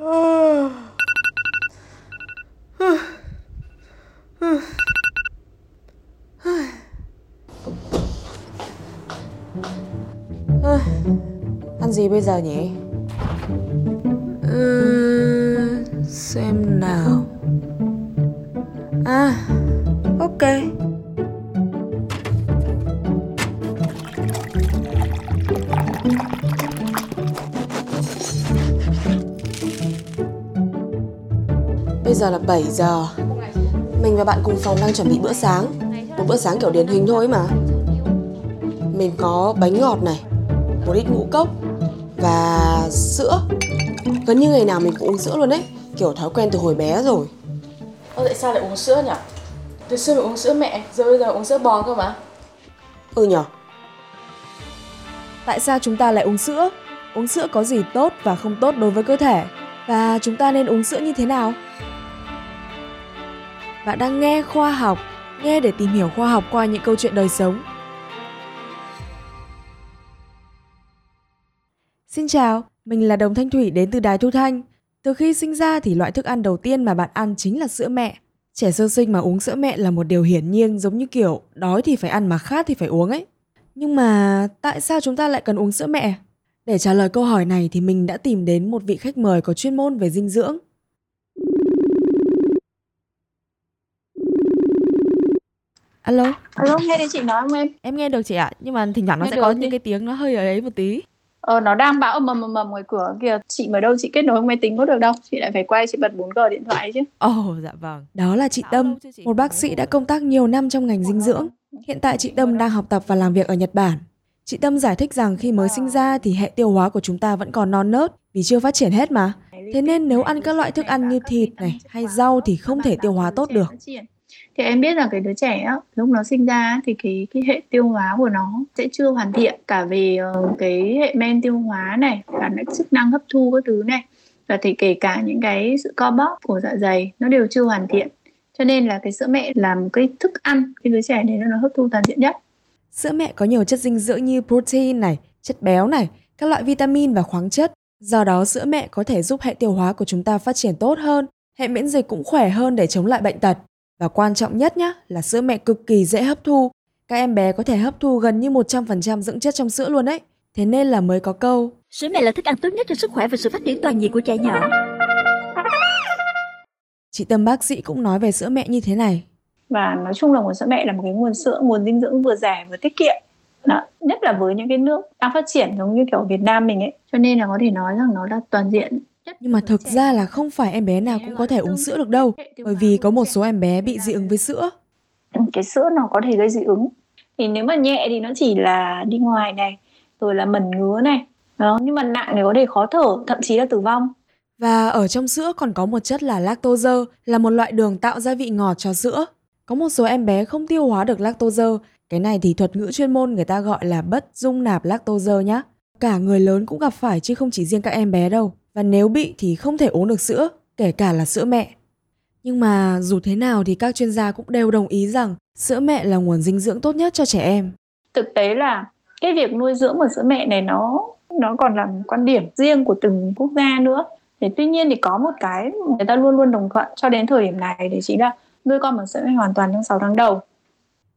Ăn gì bây giờ nhỉ? Xem nào. À, ok. Bây giờ là 7 giờ. Mình và bạn cùng phòng đang chuẩn bị bữa sáng. Một bữa sáng kiểu điển hình thôi mà. Mình có bánh ngọt này, một ít ngũ cốc và sữa. Gần như ngày nào mình cũng uống sữa luôn ấy. Kiểu thói quen từ hồi bé rồi. Tại sao lại uống sữa nhỉ? Từ xưa mình uống sữa mẹ, giờ bây giờ uống sữa bò cơ mà. Ừ nhỉ. Tại sao chúng ta lại uống sữa? Uống sữa có gì tốt và không tốt đối với cơ thể? Và chúng ta nên uống sữa như thế nào? Bạn đang nghe Khoa Học, nghe để tìm hiểu khoa học qua những câu chuyện đời sống. Xin chào, mình là Đồng Thanh Thủy đến từ Đài Thu Thanh. Từ khi sinh ra thì loại thức ăn đầu tiên mà bạn ăn chính là sữa mẹ. Trẻ sơ sinh mà uống sữa mẹ là một điều hiển nhiên, giống như kiểu đói thì phải ăn mà khát thì phải uống ấy. Nhưng mà tại sao chúng ta lại cần uống sữa mẹ? Để trả lời câu hỏi này thì mình đã tìm đến một vị khách mời có chuyên môn về dinh dưỡng. Alo. Alo, nghe thấy chị nói không em? Em nghe được chị ạ, nhưng mà thỉnh thoảng nó nghe sẽ có những cái tiếng nó hơi ở đấy một tí. Nó đang báo mầm ngoài cửa kìa. Chị mở đâu, chị kết nối máy tính có được đâu. Chị lại phải quay, chị bật 4G điện thoại chứ. Dạ vâng. Đó là chị Tâm, một bác sĩ đã công tác nhiều năm trong ngành dinh dưỡng. Hiện tại chị Tâm đang học tập và làm việc ở Nhật Bản. Chị Tâm giải thích rằng khi mới sinh ra thì hệ tiêu hóa của chúng ta vẫn còn non nớt, vì chưa phát triển hết mà. Thế nên nếu ăn các loại thức ăn như thịt này hay rau thì không thể tiêu hóa tốt được. Thì em biết là cái đứa trẻ á, lúc nó sinh ra thì cái hệ tiêu hóa của nó sẽ chưa hoàn thiện, cả về cái hệ men tiêu hóa này, cả những chức năng hấp thu các thứ này, và thì kể cả những cái sự co bóp của dạ dày nó đều chưa hoàn thiện. Cho nên là cái sữa mẹ là một cái thức ăn cái đứa trẻ này nó hấp thu toàn diện nhất. Sữa mẹ có nhiều chất dinh dưỡng như protein này, chất béo này, các loại vitamin và khoáng chất. Do đó sữa mẹ có thể giúp hệ tiêu hóa của chúng ta phát triển tốt hơn, hệ miễn dịch cũng khỏe hơn để chống lại bệnh tật. Và quan trọng nhất nhá, là sữa mẹ cực kỳ dễ hấp thu. Các em bé có thể hấp thu gần như 100% dưỡng chất trong sữa luôn đấy. Thế nên là mới có câu sữa mẹ là thức ăn tốt nhất cho sức khỏe và sự phát triển toàn diện của trẻ nhỏ. Chị Tâm bác sĩ cũng nói về sữa mẹ như thế này. Và nói chung là nguồn sữa mẹ là một cái nguồn sữa, nguồn dinh dưỡng vừa rẻ vừa tiết kiệm. Đó, nhất là với những cái nước đang phát triển giống như kiểu Việt Nam mình ấy. Cho nên là có thể nói rằng nó là toàn diện. Nhưng mà thực ra là không phải em bé nào cũng có thể uống sữa được đâu, bởi vì có một số em bé bị dị ứng với sữa. Cái sữa nó có thể gây dị ứng. Thì nếu mà nhẹ thì nó chỉ là đi ngoài này, rồi là mẩn ngứa này. Đó, nhưng mà nặng thì có thể khó thở, thậm chí là tử vong. Và ở trong sữa còn có một chất là lactose, là một loại đường tạo ra vị ngọt cho sữa. Có một số em bé không tiêu hóa được lactose, cái này thì thuật ngữ chuyên môn người ta gọi là bất dung nạp lactose nhá. Cả người lớn cũng gặp phải chứ không chỉ riêng các em bé đâu. Và nếu bị thì không thể uống được sữa, kể cả là sữa mẹ. Nhưng mà dù thế nào thì các chuyên gia cũng đều đồng ý rằng sữa mẹ là nguồn dinh dưỡng tốt nhất cho trẻ em. Thực tế là cái việc nuôi dưỡng bằng sữa mẹ này nó còn là một quan điểm riêng của từng quốc gia nữa. Thế tuy nhiên thì có một cái người ta luôn luôn đồng thuận cho đến thời điểm này, đấy chính là nuôi con bằng sữa mẹ hoàn toàn trong 6 tháng đầu.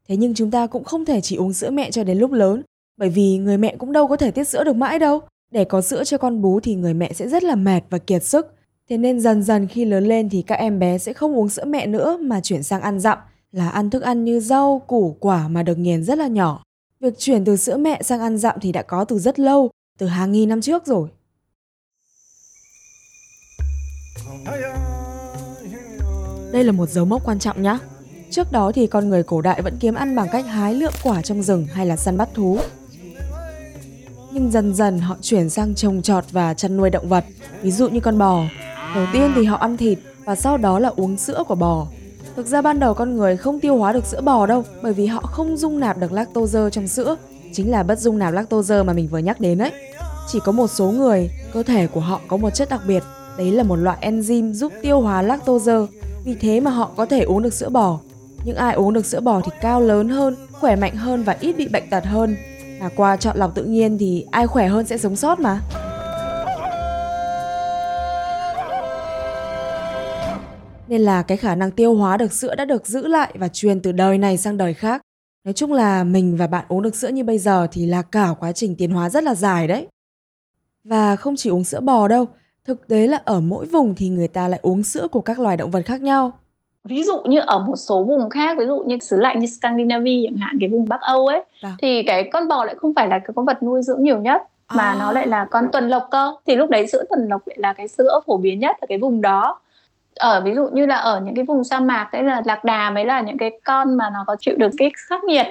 Thế nhưng chúng ta cũng không thể chỉ uống sữa mẹ cho đến lúc lớn, bởi vì người mẹ cũng đâu có thể tiết sữa được mãi đâu. Để có sữa cho con bú thì người mẹ sẽ rất là mệt và kiệt sức. Thế nên dần dần khi lớn lên thì các em bé sẽ không uống sữa mẹ nữa mà chuyển sang ăn dặm, là ăn thức ăn như rau, củ, quả mà được nghiền rất là nhỏ. Việc chuyển từ sữa mẹ sang ăn dặm thì đã có từ rất lâu, từ hàng nghìn năm trước rồi. Đây là một dấu mốc quan trọng nhá. Trước đó thì con người cổ đại vẫn kiếm ăn bằng cách hái lượm quả trong rừng hay là săn bắt thú. Nhưng dần dần họ chuyển sang trồng trọt và chăn nuôi động vật, ví dụ như con bò. Đầu tiên thì họ ăn thịt và sau đó là uống sữa của bò. Thực ra ban đầu con người không tiêu hóa được sữa bò đâu, bởi vì họ không dung nạp được lactose trong sữa, chính là bất dung nạp lactose mà mình vừa nhắc đến ấy. Chỉ có một số người, cơ thể của họ có một chất đặc biệt, đấy là một loại enzyme giúp tiêu hóa lactose, vì thế mà họ có thể uống được sữa bò. Những ai uống được sữa bò thì cao lớn hơn, khỏe mạnh hơn và ít bị bệnh tật hơn. À, qua chọn lọc tự nhiên thì ai khỏe hơn sẽ sống sót mà. nên là cái khả năng tiêu hóa được sữa đã được giữ lại và truyền từ đời này sang đời khác. Nói chung là mình và bạn uống được sữa như bây giờ thì là cả quá trình tiến hóa rất là dài đấy. Và không chỉ uống sữa bò đâu, thực tế là ở mỗi vùng thì người ta lại uống sữa của các loài động vật khác nhau. Ví dụ như ở một số vùng khác, ví dụ như xứ lạnh như Scandinavia chẳng hạn, cái vùng Bắc Âu ấy, thì cái con bò lại không phải là cái con vật nuôi dưỡng nhiều nhất, mà nó lại là con tuần lộc cơ. Thì lúc đấy sữa tuần lộc lại là cái sữa phổ biến nhất ở cái vùng đó. Ở ví dụ như là ở những cái vùng sa mạc đấy là lạc đà mới là những cái con mà nó có chịu được cái khắc nghiệt,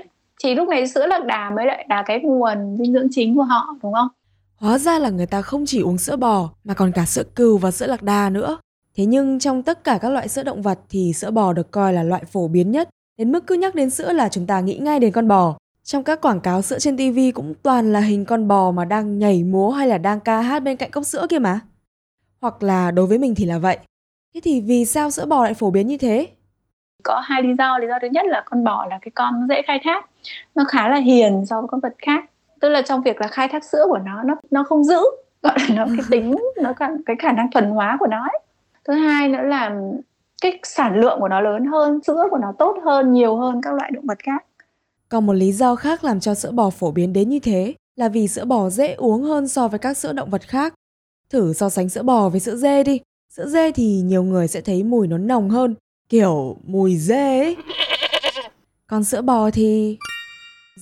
thì lúc này sữa lạc đà mới lại là cái nguồn dinh dưỡng chính của họ, đúng không? Hóa ra là người ta không chỉ uống sữa bò mà còn cả sữa cừu và sữa lạc đà nữa. Thế nhưng trong tất cả các loại sữa động vật thì sữa bò được coi là loại phổ biến nhất, đến mức cứ nhắc đến sữa là chúng ta nghĩ ngay đến con bò. Trong các quảng cáo sữa trên TV cũng toàn là hình con bò mà đang nhảy múa hay là đang ca hát bên cạnh cốc sữa kia mà. Hoặc là đối với mình thì là vậy. Thế thì vì sao sữa bò lại phổ biến như thế? Có hai lý do. Lý do thứ nhất là con bò là cái con dễ khai thác, nó khá là hiền so với con vật khác. Tức là trong việc là khai thác sữa của nó không giữ, gọi là nó cái tính, nó cái khả năng thuần hóa của nó ấy. Thứ hai nữa là cái sản lượng của nó lớn hơn, sữa của nó tốt hơn, nhiều hơn các loại động vật khác. Còn một lý do khác làm cho sữa bò phổ biến đến như thế là vì sữa bò dễ uống hơn so với các sữa động vật khác. Thử so sánh sữa bò với sữa dê đi. Sữa dê thì nhiều người sẽ thấy mùi nó nồng hơn, kiểu mùi dê ấy. Còn sữa bò thì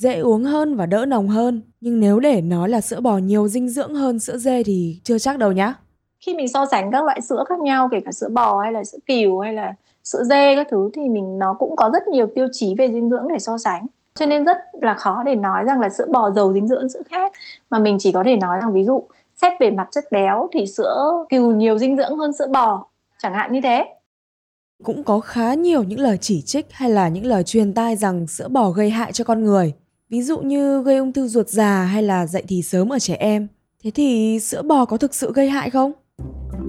dễ uống hơn và đỡ nồng hơn. Nhưng nếu để nói là sữa bò nhiều dinh dưỡng hơn sữa dê thì chưa chắc đâu nhá. Khi mình so sánh các loại sữa khác nhau, kể cả sữa bò hay là sữa cừu hay là sữa dê các thứ, thì nó cũng có rất nhiều tiêu chí về dinh dưỡng để so sánh. Cho nên rất là khó để nói rằng là sữa bò giàu dinh dưỡng sữa khác. Mà mình chỉ có thể nói rằng ví dụ xét về mặt chất béo thì sữa cừu nhiều dinh dưỡng hơn sữa bò, chẳng hạn như thế. Cũng có khá nhiều những lời chỉ trích hay là những lời truyền tai rằng sữa bò gây hại cho con người. Ví dụ như gây ung thư ruột già hay là dậy thì sớm ở trẻ em. Thế thì sữa bò có thực sự gây hại không?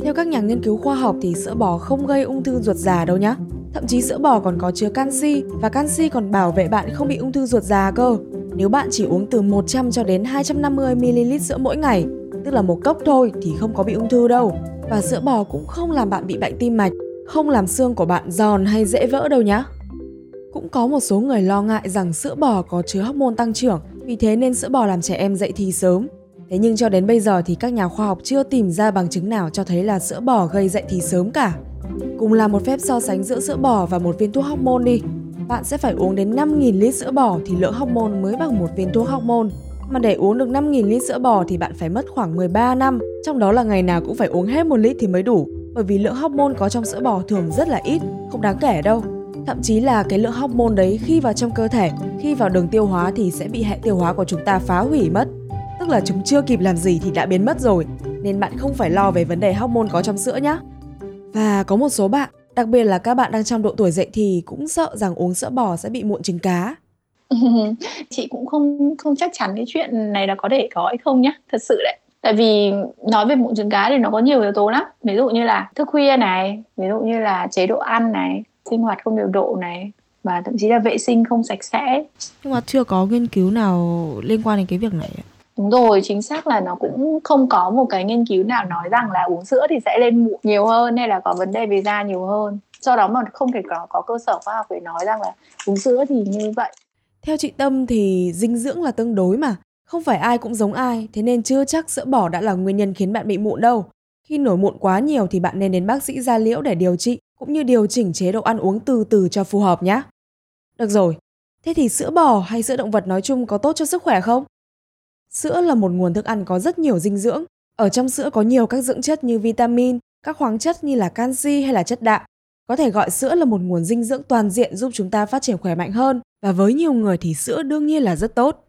Theo các nhà nghiên cứu khoa học thì sữa bò không gây ung thư ruột già đâu nhá. Thậm chí sữa bò còn có chứa canxi, và canxi còn bảo vệ bạn không bị ung thư ruột già cơ. Nếu bạn chỉ uống từ 100 cho đến 250ml sữa mỗi ngày, tức là một cốc thôi, thì không có bị ung thư đâu. Và sữa bò cũng không làm bạn bị bệnh tim mạch, không làm xương của bạn giòn hay dễ vỡ đâu nhá. Cũng có một số người lo ngại rằng sữa bò có chứa hormone tăng trưởng, vì thế nên sữa bò làm trẻ em dậy thì sớm. Thế nhưng cho đến bây giờ thì các nhà khoa học chưa tìm ra bằng chứng nào cho thấy là sữa bò gây dậy thì sớm cả. Cùng làm một phép so sánh giữa sữa bò và một viên thuốc hormone đi. Bạn sẽ phải uống đến 5.000 lít sữa bò thì lượng hormone mới bằng một viên thuốc hormone. Mà để uống được 5.000 lít sữa bò thì bạn phải mất khoảng 13 năm, trong đó là ngày nào cũng phải uống hết 1 lít thì mới đủ. Bởi vì lượng hormone có trong sữa bò thường rất là ít, không đáng kể đâu. Thậm chí là cái lượng hormone đấy khi vào trong cơ thể, khi vào đường tiêu hóa thì sẽ bị hệ tiêu hóa của chúng ta phá hủy mất. Tức là chúng chưa kịp làm gì thì đã biến mất rồi, nên bạn không phải lo về vấn đề hormone có trong sữa nhé. Và có một số bạn, đặc biệt là các bạn đang trong độ tuổi dậy thì cũng sợ rằng uống sữa bò sẽ bị mụn trứng cá. Chị cũng không chắc chắn cái chuyện này là có thể có hay không nhá, thật sự đấy. Tại vì nói về mụn trứng cá thì nó có nhiều yếu tố lắm. Ví dụ như là thức khuya này, ví dụ như là chế độ ăn này, sinh hoạt không điều độ này, và thậm chí là vệ sinh không sạch sẽ. Nhưng mà chưa có nghiên cứu nào liên quan đến cái việc này ạ? Đúng rồi, chính xác là nó cũng không có một cái nghiên cứu nào nói rằng là uống sữa thì sẽ lên mụn nhiều hơn hay là có vấn đề về da nhiều hơn. Do đó mà không thể có cơ sở khoa học để nói rằng là uống sữa thì như vậy. Theo chị Tâm thì dinh dưỡng là tương đối mà, không phải ai cũng giống ai, thế nên chưa chắc sữa bò đã là nguyên nhân khiến bạn bị mụn đâu. Khi nổi mụn quá nhiều thì bạn nên đến bác sĩ da liễu để điều trị, cũng như điều chỉnh chế độ ăn uống từ từ cho phù hợp nhé. Được rồi, thế thì sữa bò hay sữa động vật nói chung có tốt cho sức khỏe không? Sữa là một nguồn thức ăn có rất nhiều dinh dưỡng. Ở trong sữa có nhiều các dưỡng chất như vitamin, các khoáng chất như là canxi hay là chất đạm. Có thể gọi sữa là một nguồn dinh dưỡng toàn diện giúp chúng ta phát triển khỏe mạnh hơn. Và với nhiều người thì sữa đương nhiên là rất tốt.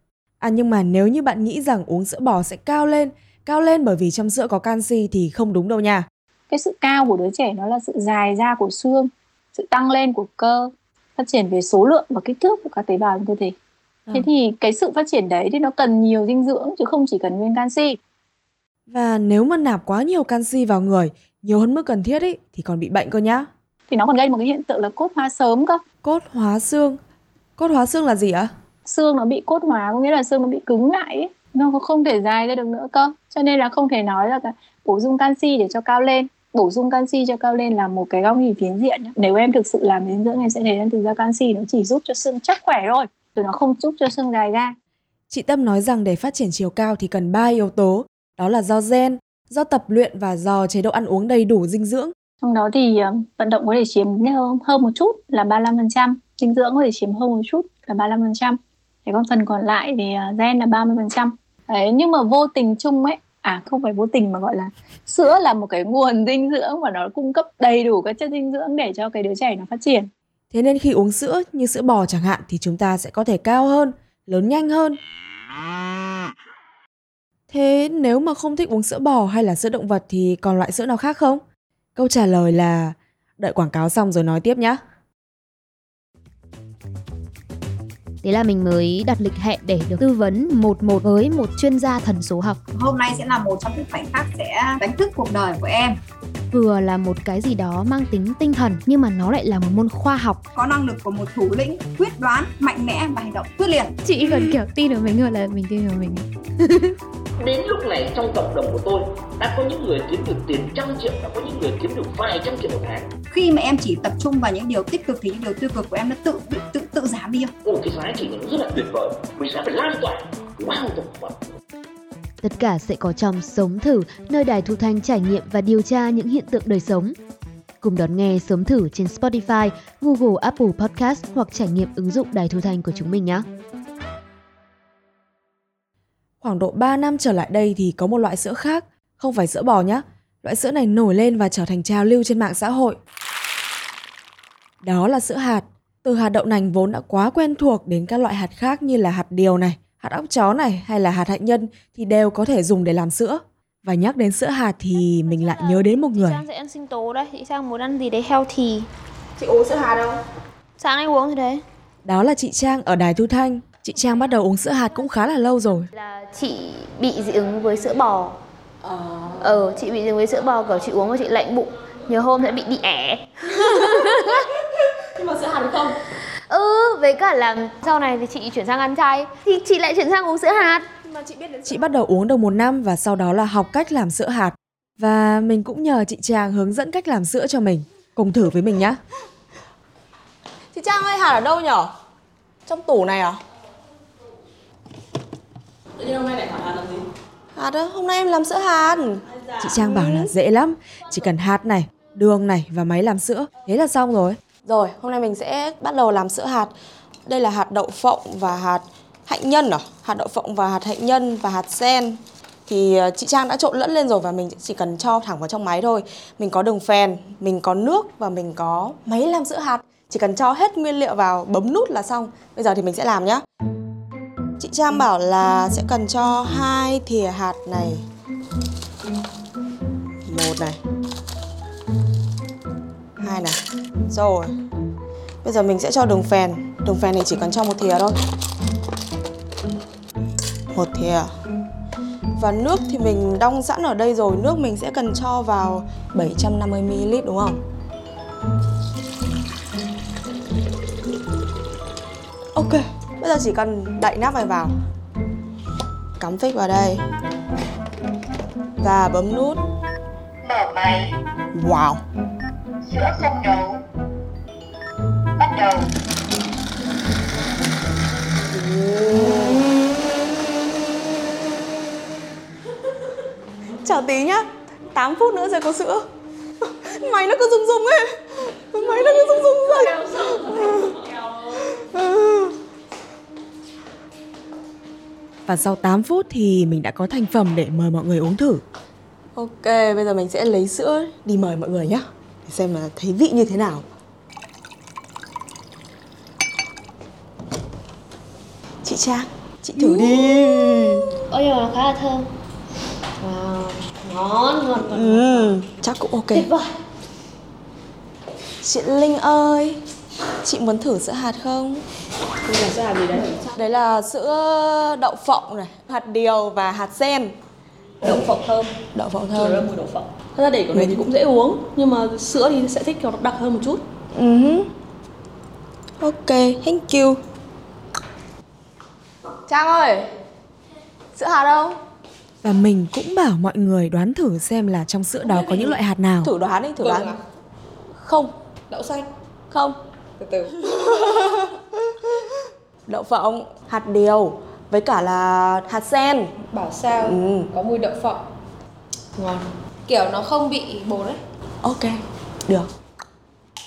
Nhưng mà nếu như bạn nghĩ rằng uống sữa bò sẽ cao lên bởi vì trong sữa có canxi thì không đúng đâu nha. Cái sự cao của đứa trẻ nó là sự dài ra của xương, sự tăng lên của cơ, phát triển về số lượng và kích thước của các tế bào trong cơ thể. Thế thì cái sự phát triển đấy thì nó cần nhiều dinh dưỡng chứ không chỉ cần nguyên canxi. Và nếu mà nạp quá nhiều canxi vào người, nhiều hơn mức cần thiết thì còn bị bệnh cơ nhá. Thì nó còn gây một cái hiện tượng là cốt hóa sớm cơ. Cốt hóa xương. Cốt hóa xương là gì ạ? Xương nó bị cốt hóa, có nghĩa là xương nó bị cứng lại ấy. Nó không thể dài ra được nữa cơ. Cho nên là không thể nói là bổ sung canxi để cho cao lên. bổ sung canxi cho cao lên là một cái góc nhìn phiến diện. Nếu em thực sự làm đến dưỡng, em sẽ thấy rằng thực ra canxi nó chỉ giúp cho xương chắc khỏe thôi, chứ nó không giúp cho xương dài ra. Chị Tâm nói rằng để phát triển chiều cao thì cần 3 yếu tố, đó là do gen, do tập luyện và do chế độ ăn uống đầy đủ dinh dưỡng. Trong đó thì vận động có thể chiếm hơn một chút là 35%, dinh dưỡng có thể chiếm hơn một chút là 35%. Thế còn phần còn lại thì gen là 30%. Đấy, nhưng mà vô tình chung ấy, không phải vô tình mà gọi là sữa là một cái nguồn dinh dưỡng và nó cung cấp đầy đủ các chất dinh dưỡng để cho cái đứa trẻ nó phát triển. Thế nên khi uống sữa như sữa bò chẳng hạn thì chúng ta sẽ có thể cao hơn, lớn nhanh hơn. Thế nếu mà không thích uống sữa bò hay là sữa động vật thì còn loại sữa nào khác không? Câu trả lời là đợi quảng cáo xong rồi nói tiếp nhé. Thế là mình mới đặt lịch hẹn để được tư vấn một với một chuyên gia thần số học. Hôm nay sẽ là một trong những khoảnh khắc sẽ đánh thức cuộc đời của em. Vừa là một cái gì đó mang tính tinh thần nhưng mà nó lại là một môn khoa học. Có năng lực của một thủ lĩnh quyết đoán, mạnh mẽ và hành động quyết liệt. Chị vẫn kiểu tin được mình hơn là mình tin được mình. Đến lúc này trong cộng đồng của tôi đã có những người kiếm được tiền trăm triệu, đã có những người kiếm được vài trăm triệu một tháng. Khi mà em chỉ tập trung vào những điều tích cực thì những điều tiêu cực của em nó tự giảm đi. Cái giá trị nó rất là tuyệt vời, mình sẽ phải lan tỏa. Wow, tất cả sẽ có trong Sống Thử, nơi Đài Thu Thanh trải nghiệm và điều tra những hiện tượng đời sống. Cùng đón nghe Sống Thử trên Spotify, Google, Apple Podcast hoặc trải nghiệm ứng dụng Đài Thu Thanh của chúng mình nhé. Khoảng độ 3 năm trở lại đây thì có một loại sữa khác, không phải sữa bò nhé. Loại sữa này nổi lên và trở thành trào lưu trên mạng xã hội. Đó là sữa hạt. Từ hạt đậu nành vốn đã quá quen thuộc đến các loại hạt khác như là hạt điều này, hạt óc chó này hay là hạt hạnh nhân thì đều có thể dùng để làm sữa. Và nhắc đến sữa hạt thì mình lại nhớ đến một người. Chị Trang sẽ ăn sinh tố đấy, chị Trang muốn ăn gì đấy healthy. Chị uống sữa hạt không? Sáng nay uống rồi đấy. Đó là chị Trang ở Đài Thu Thanh. Chị Trang bắt đầu uống sữa hạt cũng khá là lâu rồi. Là chị bị dị ứng với sữa bò. Chị bị dị ứng với sữa bò, kiểu chị uống và chị lạnh bụng. Nhiều hôm sẽ bị ẻ. Nhưng mà sữa hạt được không? Với cả là sau này thì chị chuyển sang ăn chay thì chị lại chuyển sang uống sữa hạt. Mà chị biết đến chị bắt đầu uống được 1 năm và sau đó là học cách làm sữa hạt. Và mình cũng nhờ chị Trang hướng dẫn cách làm sữa cho mình. Cùng thử với mình nhá. Chị Trang ơi, hạt ở đâu nhở? Trong tủ này à? Thế hôm nay lại hỏi hạt làm gì? Hạt á, hôm nay em làm sữa hạt. Chị Trang bảo là dễ lắm, chỉ cần hạt này, đường này và máy làm sữa, thế là xong rồi. Rồi, hôm nay mình sẽ bắt đầu làm sữa hạt. Đây là hạt đậu phộng và hạt hạnh nhân à? Hạt đậu phộng và hạt hạnh nhân và hạt sen. Thì chị Trang đã trộn lẫn lên rồi và mình chỉ cần cho thẳng vào trong máy thôi. Mình có đường phèn, mình có nước và mình có máy làm sữa hạt. Chỉ cần cho hết nguyên liệu vào, bấm nút là xong. Bây giờ thì mình sẽ làm nhá. Chị Trang bảo là sẽ cần cho 2 thìa hạt này. 1 này. 2 này. Rồi. Bây giờ mình sẽ cho đường phèn. Đường phèn này chỉ cần cho 1 thìa thôi. 1 thìa. Và nước thì mình đong sẵn ở đây rồi. Nước mình sẽ cần cho vào 750ml đúng không? Ok. Bây giờ chỉ cần đậy nắp này vào. Cắm phích vào đây. Và bấm nút. Mở máy. Wow. Sữa không nấu. Bắt đầu. Chờ tí nhá. 8 phút nữa rồi có sữa. Máy nó cứ rung rung ấy. Máy nó cứ rung rung rồi. Và sau 8 phút thì mình đã có thành phẩm để mời mọi người uống thử. Ok, bây giờ mình sẽ lấy sữa đi mời mọi người nhé. Để xem là thấy vị như thế nào. Chị Trang, chị thử đi. Ôi dồi, nó khá là thơm. Wow, ngon. Chắc cũng ok. Tuyệt vời. Chị Linh ơi, chị muốn thử sữa hạt không? Là sữa hạt gì đấy? Đấy là sữa đậu phộng này, hạt điều và hạt sen. Đậu phộng thơm. Đậu phộng thơm. Trời ơi, mùi đậu phộng. Thật ra để của này thì cũng dễ uống, nhưng mà sữa thì sẽ thích kiểu đặc hơn một chút. Ok, thank you. Trang ơi, sữa hạt đâu? Và mình cũng bảo mọi người đoán thử xem là trong sữa đó có những loại hạt nào. Thử đoán đi, thử đoán. Không. Đậu xanh. Không. Từ từ. Đậu phộng, hạt điều, với cả là hạt sen. Bảo sao có mùi đậu phộng. Ngon. Kiểu nó không bị bột đấy. Ok, được.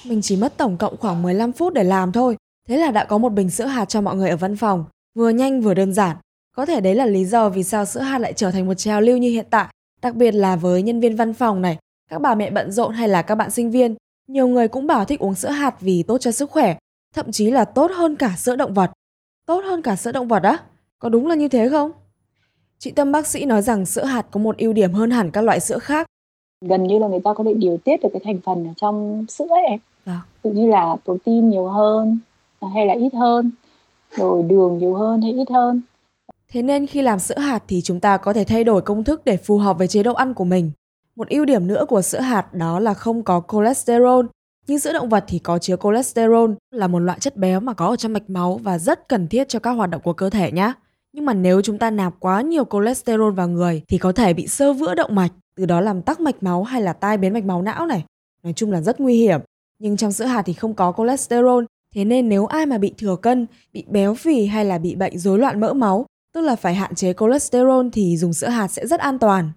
Mình chỉ mất tổng cộng khoảng 15 phút để làm thôi. Thế là đã có một bình sữa hạt cho mọi người ở văn phòng. Vừa nhanh vừa đơn giản. Có thể đấy là lý do vì sao sữa hạt lại trở thành một trào lưu như hiện tại. Đặc biệt là với nhân viên văn phòng này, các bà mẹ bận rộn hay là các bạn sinh viên. Nhiều người cũng bảo thích uống sữa hạt vì tốt cho sức khỏe. Thậm chí là tốt hơn cả sữa động vật. Tốt hơn cả sữa động vật á? Có đúng là như thế không? Chị Tâm bác sĩ nói rằng sữa hạt có một ưu điểm hơn hẳn các loại sữa khác. Gần như là người ta có thể điều tiết được cái thành phần ở trong sữa ấy. Tự như là protein nhiều hơn hay là ít hơn, rồi đường nhiều hơn hay ít hơn. Thế nên khi làm sữa hạt thì chúng ta có thể thay đổi công thức để phù hợp với chế độ ăn của mình. Một ưu điểm nữa của sữa hạt đó là không có cholesterol. Nhưng sữa động vật thì có chứa cholesterol, là một loại chất béo mà có ở trong mạch máu và rất cần thiết cho các hoạt động của cơ thể nhé. Nhưng mà nếu chúng ta nạp quá nhiều cholesterol vào người thì có thể bị xơ vữa động mạch, từ đó làm tắc mạch máu hay là tai biến mạch máu não này. Nói chung là rất nguy hiểm. Nhưng trong sữa hạt thì không có cholesterol, thế nên nếu ai mà bị thừa cân, bị béo phì hay là bị bệnh rối loạn mỡ máu, tức là phải hạn chế cholesterol thì dùng sữa hạt sẽ rất an toàn.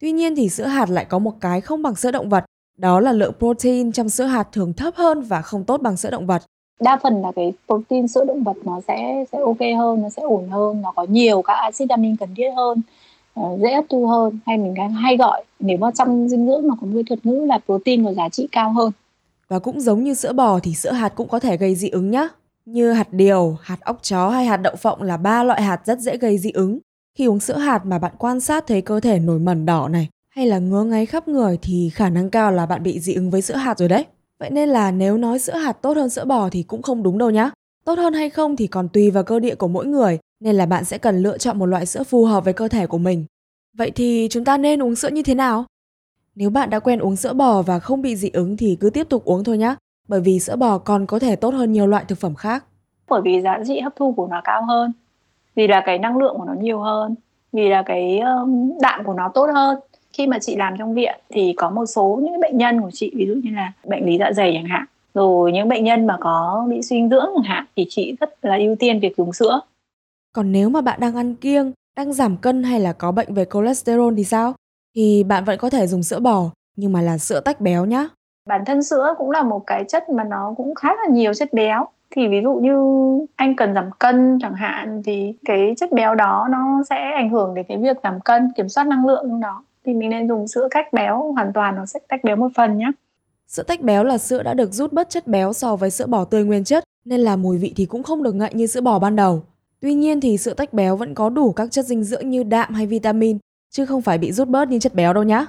Tuy nhiên thì sữa hạt lại có một cái không bằng sữa động vật, đó là lượng protein trong sữa hạt thường thấp hơn và không tốt bằng sữa động vật. Đa phần là cái protein sữa động vật nó sẽ ok hơn, nó sẽ ổn hơn, nó có nhiều các axit amin cần thiết hơn, dễ hấp thu hơn, hay mình hay gọi nếu mà trong dinh dưỡng mà có một thuật ngữ là protein có giá trị cao hơn. Và cũng giống như sữa bò thì sữa hạt cũng có thể gây dị ứng nhé. Như hạt điều, hạt óc chó hay hạt đậu phộng là 3 loại hạt rất dễ gây dị ứng. Khi uống sữa hạt mà bạn quan sát thấy cơ thể nổi mẩn đỏ này hay là ngứa ngáy khắp người thì khả năng cao là bạn bị dị ứng với sữa hạt rồi đấy. Vậy nên là nếu nói sữa hạt tốt hơn sữa bò thì cũng không đúng đâu nhá. Tốt hơn hay không thì còn tùy vào cơ địa của mỗi người, nên là bạn sẽ cần lựa chọn một loại sữa phù hợp với cơ thể của mình. Vậy thì chúng ta nên uống sữa như thế nào? Nếu bạn đã quen uống sữa bò và không bị dị ứng thì cứ tiếp tục uống thôi nhá. Bởi vì sữa bò còn có thể tốt hơn nhiều loại thực phẩm khác. Bởi vì giá trị hấp thu của nó cao hơn, vì là cái năng lượng của nó nhiều hơn, vì là cái đạm của nó tốt hơn. Khi mà chị làm trong viện thì có một số những bệnh nhân của chị, ví dụ như là bệnh lý dạ dày chẳng hạn, rồi những bệnh nhân mà có bị suy dinh dưỡng chẳng hạn, thì chị rất là ưu tiên việc dùng sữa. Còn nếu mà bạn đang ăn kiêng, đang giảm cân hay là có bệnh về cholesterol thì sao? Thì bạn vẫn có thể dùng sữa bò, nhưng mà là sữa tách béo nhá. Bản thân sữa cũng là một cái chất mà nó cũng khá là nhiều chất béo. Thì ví dụ như anh cần giảm cân chẳng hạn, thì cái chất béo đó nó sẽ ảnh hưởng đến cái việc giảm cân, kiểm soát năng lượng trong đó. Thì mình nên dùng sữa tách béo, hoàn toàn nó sẽ tách béo một phần nhé. Sữa tách béo là sữa đã được rút bớt chất béo so với sữa bò tươi nguyên chất, nên là mùi vị thì cũng không được ngậy như sữa bò ban đầu. Tuy nhiên thì sữa tách béo vẫn có đủ các chất dinh dưỡng như đạm hay vitamin, chứ không phải bị rút bớt như chất béo đâu nhá.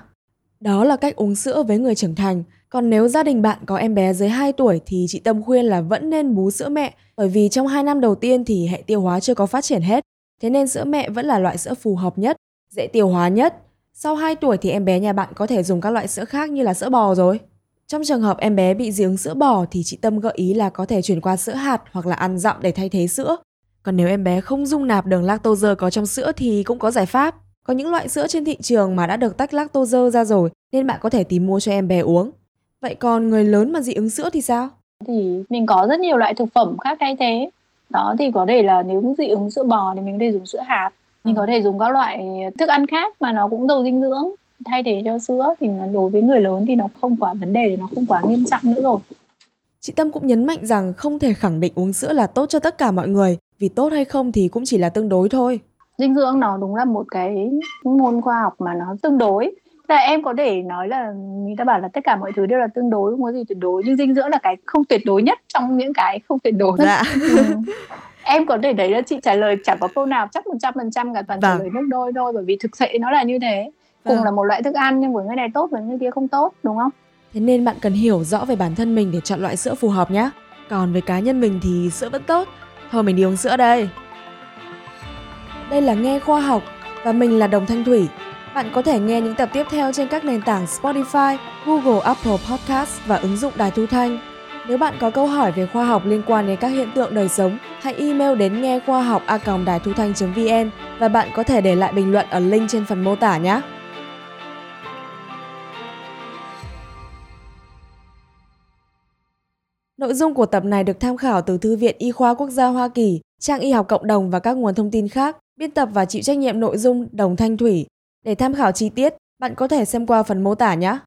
Đó là cách uống sữa với người trưởng thành. Còn nếu gia đình bạn có em bé dưới 2 tuổi thì chị Tâm khuyên là vẫn nên bú sữa mẹ, bởi vì trong 2 năm đầu tiên thì hệ tiêu hóa chưa có phát triển hết. Thế nên sữa mẹ vẫn là loại sữa phù hợp nhất, dễ tiêu hóa nhất. Sau 2 tuổi thì em bé nhà bạn có thể dùng các loại sữa khác như là sữa bò rồi. Trong trường hợp em bé bị dị ứng sữa bò thì chị Tâm gợi ý là có thể chuyển qua sữa hạt hoặc là ăn dặm để thay thế sữa. Còn nếu em bé không dung nạp đường lactose có trong sữa thì cũng có giải pháp. Có những loại sữa trên thị trường mà đã được tách lactose ra rồi nên bạn có thể tìm mua cho em bé uống. Vậy còn người lớn mà dị ứng sữa thì sao? Thì mình có rất nhiều loại thực phẩm khác thay thế. Đó thì có thể là nếu dị ứng sữa bò thì mình có thể dùng sữa hạt. Mình có thể dùng các loại thức ăn khác mà nó cũng giàu dinh dưỡng thay thế cho sữa, thì đối với người lớn thì nó không quá vấn đề, nó không quá nghiêm trọng nữa rồi. Chị Tâm cũng nhấn mạnh rằng không thể khẳng định uống sữa là tốt cho tất cả mọi người, vì tốt hay không thì cũng chỉ là tương đối thôi. Dinh dưỡng nó đúng là một cái môn khoa học mà nó tương đối. Là em có thể nói là người ta bảo là tất cả mọi thứ đều là tương đối, không có gì tuyệt đối, nhưng dinh dưỡng là cái không tuyệt đối nhất trong những cái không tuyệt đối. Dạ. Em có thể đấy là chị trả lời chẳng có câu nào chắc 100% cả, toàn trả lời nước đôi thôi, bởi vì thực sự nó là như thế. Cùng là một loại thức ăn nhưng của người này tốt và người kia không tốt, đúng không? Thế nên bạn cần hiểu rõ về bản thân mình để chọn loại sữa phù hợp nhé. Còn với cá nhân mình thì sữa vẫn tốt. Thôi mình đi uống sữa đây. Đây là Nghe Khoa Học và mình là Đồng Thanh Thủy. Bạn có thể nghe những tập tiếp theo trên các nền tảng Spotify, Google, Apple Podcast và ứng dụng Đài Thu Thanh. Nếu bạn có câu hỏi về khoa học liên quan đến các hiện tượng đời sống, hãy email đến nghekhoahoc@daithuthanh.vn và bạn có thể để lại bình luận ở link trên phần mô tả nhé. Nội dung của tập này được tham khảo từ Thư viện Y khoa Quốc gia Hoa Kỳ, trang Y học cộng đồng và các nguồn thông tin khác. Biên tập và chịu trách nhiệm nội dung Đồng Thanh Thủy. Để tham khảo chi tiết, bạn có thể xem qua phần mô tả nhé.